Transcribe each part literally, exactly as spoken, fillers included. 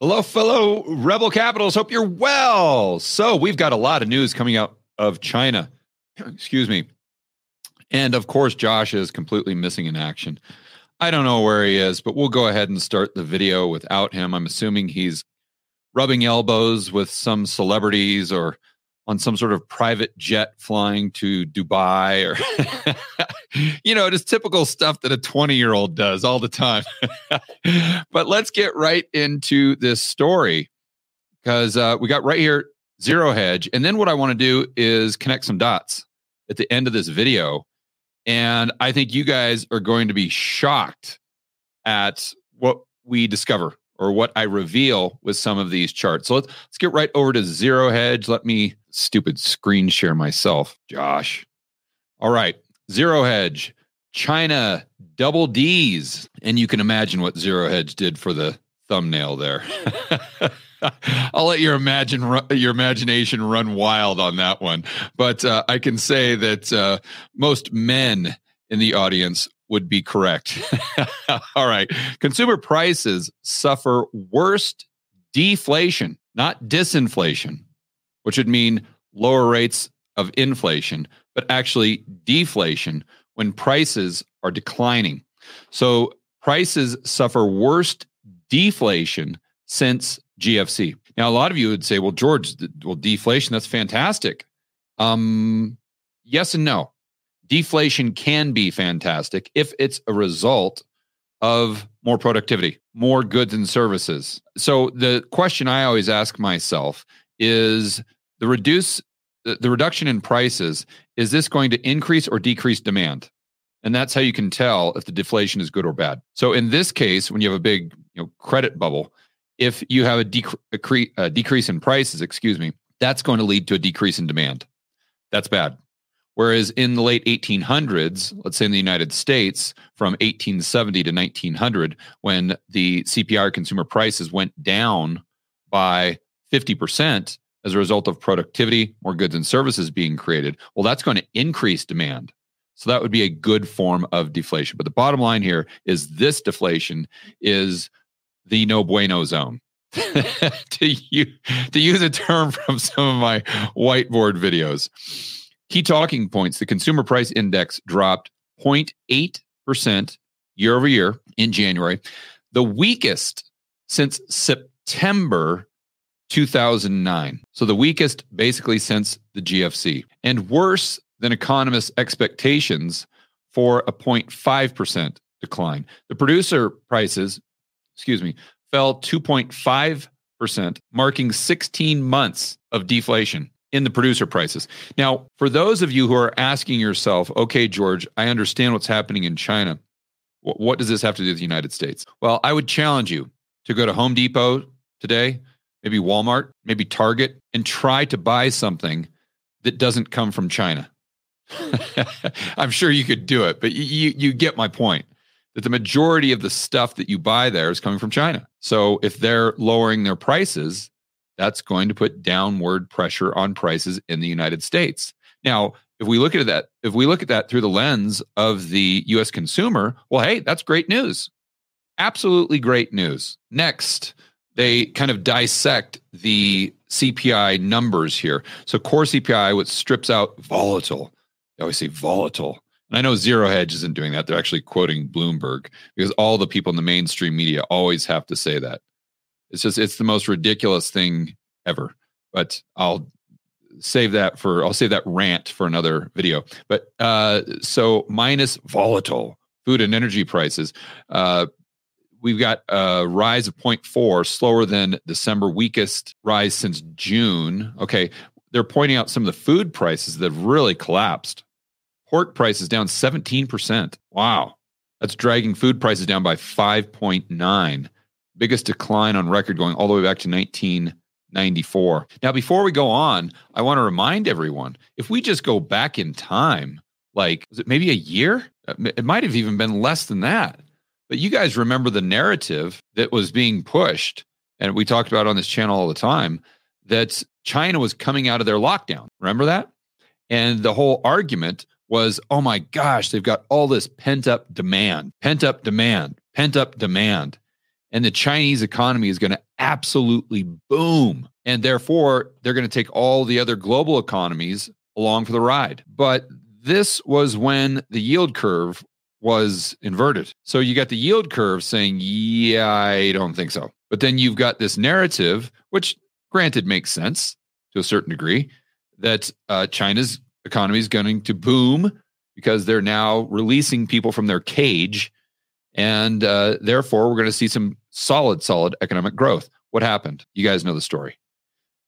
Hello, fellow Rebel Capitals. Hope you're well. So we've got a lot of news coming out of China. Excuse me. And of course, Josh is completely missing in action. I don't know where he is, but we'll go ahead and start the video without him. I'm assuming he's rubbing elbows with some celebrities or on some sort of private jet flying to Dubai or, you know, just typical stuff that a twenty-year-old does all the time. But let's get right into this story because uh, we got right here, Zero Hedge. And then what I want to do is connect some dots at the end of this video. And I think you guys are going to be shocked at what we discover or what I reveal with some of these charts. So let's, let's get right over to Zero Hedge. Let me stupid screen share myself, Josh. All right, Zero Hedge, China, double D's. And you can imagine what Zero Hedge did for the thumbnail there. I'll let your imagine your imagination run wild on that one. But uh, I can say that uh, most men in the audience would be correct. All right. Consumer prices suffer worst deflation, not disinflation, which would mean lower rates of inflation, but actually deflation when prices are declining. So prices suffer worst deflation since G F C. Now, a lot of you would say, well, George, well, deflation, that's fantastic. Um, yes and no. Deflation can be fantastic if it's a result of more productivity, more goods and services. So the question I always ask myself is the reduce the reduction in prices, is this going to increase or decrease demand? And that's how you can tell if the deflation is good or bad. So in this case, when you have a big, you know, credit bubble, if you have a, decre- a, cre- a decrease in prices, excuse me, that's going to lead to a decrease in demand. That's bad. Whereas in the late eighteen hundreds, let's say in the United States, from eighteen seventy to nineteen hundred, when the C P I consumer prices went down by fifty percent as a result of productivity, more goods and services being created, well, that's going to increase demand. So that would be a good form of deflation. But the bottom line here is this deflation is the no bueno zone. to, you, to use a term from some of my whiteboard videos. Key talking points. The consumer price index dropped zero point eight percent year over year in January, the weakest since September two thousand nine. So the weakest basically since the G F C, and worse than economists' expectations for a zero point five percent decline. The producer prices, excuse me, fell two point five percent, marking sixteen months of deflation in the producer prices. Now, for those of you who are asking yourself, okay, George, I understand what's happening in China. What does this have to do with the United States? Well, I would challenge you to go to Home Depot today, maybe Walmart, maybe Target, and try to buy something that doesn't come from China. I'm sure you could do it, but you, you get my point that the majority of the stuff that you buy there is coming from China. So if they're lowering their prices, that's going to put downward pressure on prices in the United States. Now, if we look at that, if we look at that through the lens of the U S consumer, well, hey, that's great news. Absolutely great news. Next, they kind of dissect the C P I numbers here. So core C P I, which strips out volatile. They always say volatile. And I know Zero Hedge isn't doing that. They're actually quoting Bloomberg because all the people in the mainstream media always have to say that. It's just, it's the most ridiculous thing ever, but I'll save that for, I'll save that rant for another video. But uh, so minus volatile food and energy prices, uh, we've got a rise of zero point four, slower than December, weakest rise since June. Okay. They're pointing out some of the food prices that have really collapsed. Pork prices down seventeen percent. Wow. That's dragging food prices down by five point nine. Biggest decline on record going all the way back to nineteen ninety-four. Now, before we go on, I want to remind everyone, if we just go back in time, like, was it maybe a year? It might have even been less than that. But you guys remember the narrative that was being pushed, and we talked about on this channel all the time, that China was coming out of their lockdown. Remember that? And the whole argument was, oh my gosh, they've got all this pent-up demand, pent-up demand, pent-up demand. And the Chinese economy is going to absolutely boom. And therefore, they're going to take all the other global economies along for the ride. But this was when the yield curve was inverted. So you got the yield curve saying, yeah, I don't think so. But then you've got this narrative, which granted makes sense to a certain degree, that uh, China's economy is going to boom because they're now releasing people from their cage. And uh, therefore, we're going to see some solid, solid economic growth. What happened? You guys know the story.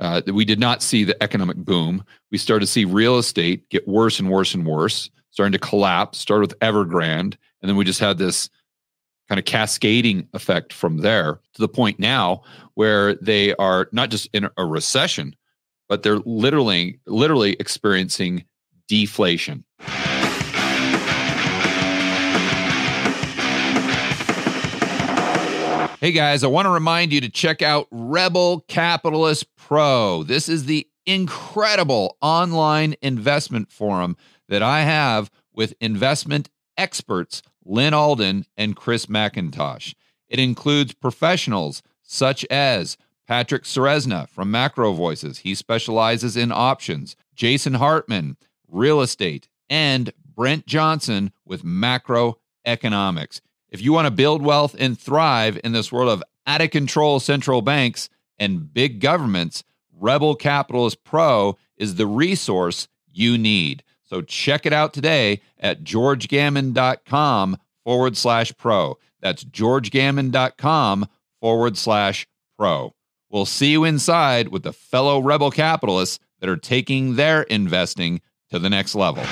Uh, we did not see the economic boom. We started to see real estate get worse and worse and worse, starting to collapse, started with Evergrande. And then we just had this kind of cascading effect from there to the point now where they are not just in a recession, but they're literally, literally experiencing deflation. Hey guys, I want to remind you to check out Rebel Capitalist Pro. This is the incredible online investment forum that I have with investment experts Lyn Alden and Chris MacIntosh. It includes professionals such as Patrick Ceresna from Macro Voices. He specializes in options. Jason Hartman, real estate, and Brent Johnson with macroeconomics. If you want to build wealth and thrive in this world of out-of-control central banks and big governments, Rebel Capitalist Pro is the resource you need. So check it out today at georgegammon.com forward slash pro. That's georgegammon.com forward slash pro. We'll see you inside with the fellow Rebel Capitalists that are taking their investing to the next level.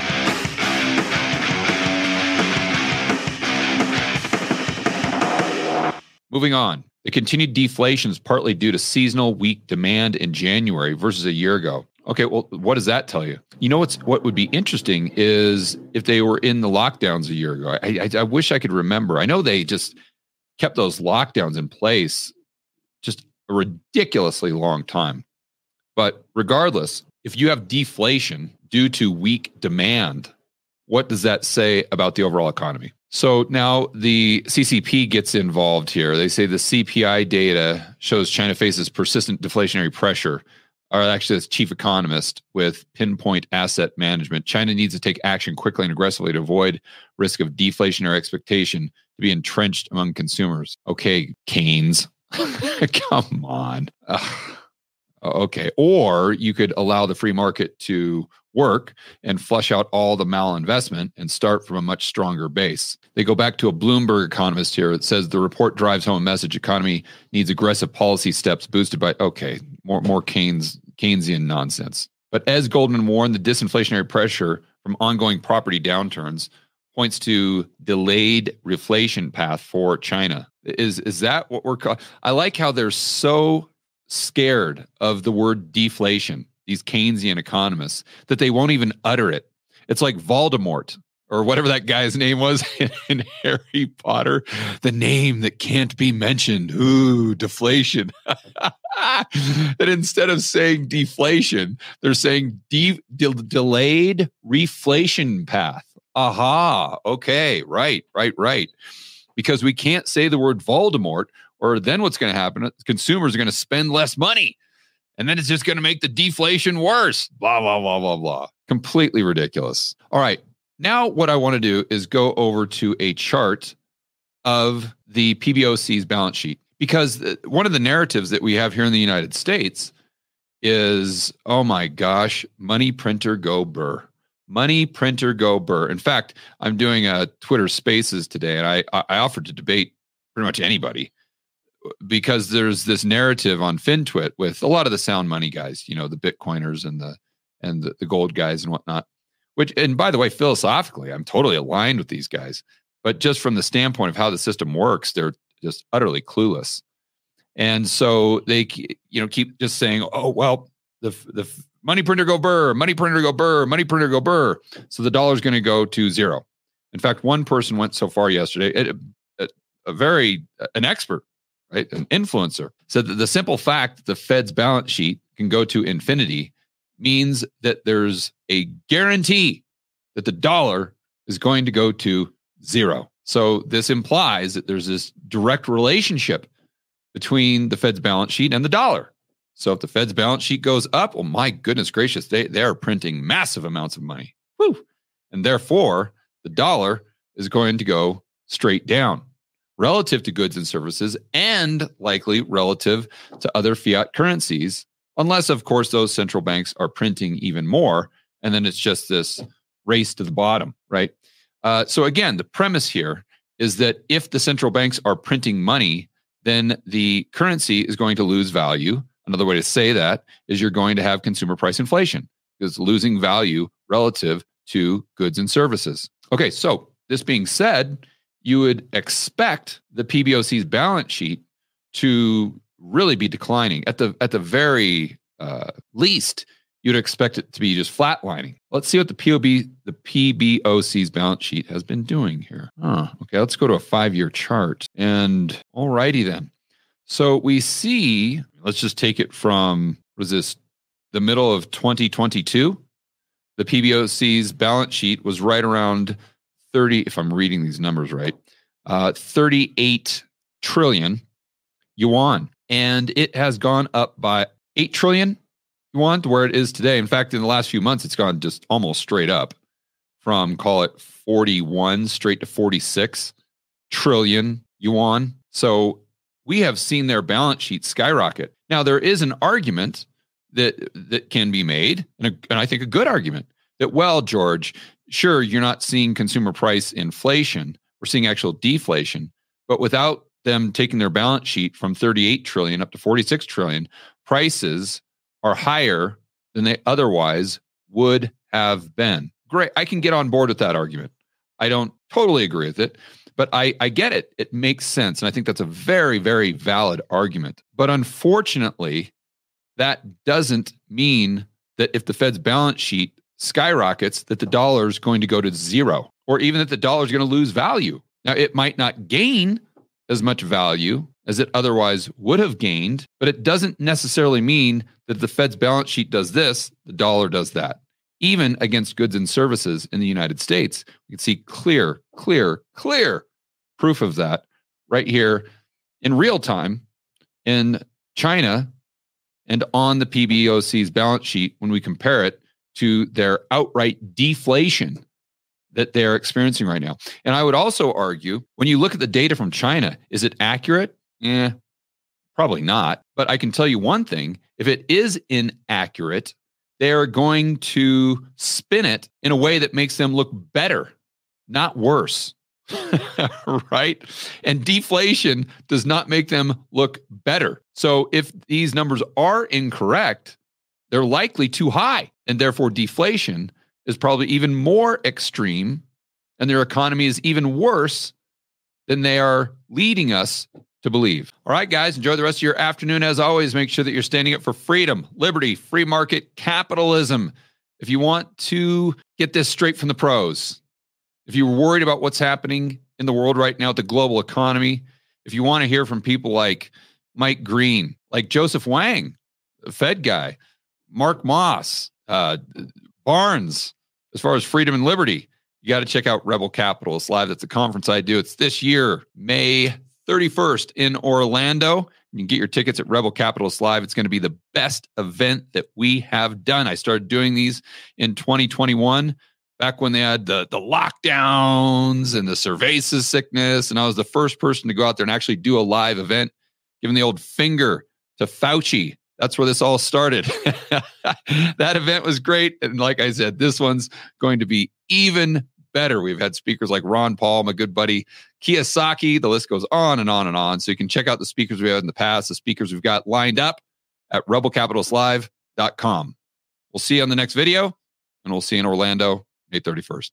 Moving on, the continued deflation is partly due to seasonal weak demand in January versus a year ago. Okay, well, what does that tell you? You know what's what would be interesting is if they were in the lockdowns a year ago. I, I, I wish I could remember. I know they just kept those lockdowns in place just a ridiculously long time. But regardless, if you have deflation due to weak demand, what does that say about the overall economy? So now the C C P gets involved here. They say the C P I data shows China faces persistent deflationary pressure. Or actually, it's chief economist with Pinpoint Asset Management. China needs to take action quickly and aggressively to avoid risk of deflationary expectation to be entrenched among consumers. Okay, Keynes. Come on. Ugh. Okay. Or you could allow the free market to work and flush out all the malinvestment and start from a much stronger base. They go back to a Bloomberg economist here. It says the report drives home a message. Economy needs aggressive policy steps boosted by, okay, more, more Keynes, Keynesian nonsense. But as Goldman warned, the disinflationary pressure from ongoing property downturns points to delayed reflation path for China. Is, is that what we're calling? I like how they're so scared of the word deflation, these Keynesian economists, that they won't even utter it. It's like Voldemort or whatever that guy's name was in Harry Potter, the name that can't be mentioned. Ooh, deflation. That instead of saying deflation, they're saying de- de- delayed reflation path. Aha. Okay. Right, right, right. Because we can't say the word Voldemort, or then what's going to happen? Consumers are going to spend less money. And then it's just going to make the deflation worse. Blah, blah, blah, blah, blah. Completely ridiculous. All right. Now what I want to do is go over to a chart of the P B O C's balance sheet. Because one of the narratives that we have here in the United States is, oh my gosh, money printer go burr. Money printer go burr. In fact, I'm doing a Twitter Spaces today, and I, I offered to debate pretty much anybody. Because there's this narrative on FinTwit with a lot of the sound money guys, you know, the Bitcoiners and the and the, the gold guys and whatnot. Which, and by the way, philosophically, I'm totally aligned with these guys. But just from the standpoint of how the system works, they're just utterly clueless. And so they, you know, keep just saying, "Oh well, the the money printer go burr, money printer go burr, money printer go burr." So the dollar's going to go to zero. In fact, one person went so far yesterday, a, a, a very an expert. Right? An influencer said that the simple fact that the Fed's balance sheet can go to infinity means that there's a guarantee that the dollar is going to go to zero. So this implies that there's this direct relationship between the Fed's balance sheet and the dollar. So if the Fed's balance sheet goes up, well, my goodness gracious, they, they are printing massive amounts of money. Woo! And therefore, the dollar is going to go straight down relative to goods and services and likely relative to other fiat currencies, unless, of course, those central banks are printing even more. And then it's just this race to the bottom, right? Uh, so again, the premise here is that if the central banks are printing money, then the currency is going to lose value. Another way to say that is you're going to have consumer price inflation because it's losing value relative to goods and services. Okay, so this being said, you would expect the P B O C's balance sheet to really be declining. At the, at the very uh, least, you'd expect it to be just flatlining. Let's see what the P O B, the P B O C's balance sheet has been doing here. Huh, okay, let's go to a five-year chart. And all righty then. So we see, let's just take it from, what is this, the middle of twenty twenty-two? The P B O C's balance sheet was right around thirty, if I'm reading these numbers right, uh, thirty-eight trillion yuan. And it has gone up by eight trillion yuan to where it is today. In fact, in the last few months, it's gone just almost straight up from, call it forty-one straight to forty-six trillion yuan. So we have seen their balance sheet skyrocket. Now, there is an argument that that can be made, and, a, and I think a good argument, that, well, George, sure, you're not seeing consumer price inflation. We're seeing actual deflation. But without them taking their balance sheet from thirty-eight trillion up to forty-six trillion, prices are higher than they otherwise would have been. Great. I can get on board with that argument. I don't totally agree with it, but I, I get it. It makes sense. And I think that's a very, very valid argument. But unfortunately, that doesn't mean that if the Fed's balance sheet skyrockets, that the dollar is going to go to zero, or even that the dollar is going to lose value. Now, it might not gain as much value as it otherwise would have gained, but it doesn't necessarily mean that the Fed's balance sheet does this, the dollar does that. Even against goods and services in the United States, we can see clear, clear, clear proof of that right here in real time in China and on the P B O C's balance sheet when we compare it to their outright deflation that they're experiencing right now. And I would also argue, when you look at the data from China, is it accurate? Eh, probably not. But I can tell you one thing, if it is inaccurate, they're going to spin it in a way that makes them look better, not worse, right? And deflation does not make them look better. So if these numbers are incorrect, they're likely too high, and therefore deflation is probably even more extreme, and their economy is even worse than they are leading us to believe. All right, guys, enjoy the rest of your afternoon. As always, make sure that you're standing up for freedom, liberty, free market, capitalism. If you want to get this straight from the pros, if you're worried about what's happening in the world right now with the global economy, if you want to hear from people like Mike Green, like Joseph Wang, the Fed guy, Mark Moss, uh, Barnes, as far as freedom and liberty, you got to check out Rebel Capitalist Live. That's the conference I do. It's this year, May thirty-first in Orlando. You can get your tickets at Rebel Capitalist Live. It's going to be the best event that we have done. I started doing these in twenty twenty-one, back when they had the, the lockdowns and the cerveza sickness. And I was the first person to go out there and actually do a live event, giving the old finger to Fauci. That's where this all started. That event was great. And like I said, this one's going to be even better. We've had speakers like Ron Paul, my good buddy, Kiyosaki. The list goes on and on and on. So you can check out the speakers we had in the past, the speakers we've got lined up at rebel capitalist live dot com. We'll see you on the next video, and we'll see you in Orlando, May thirty-first.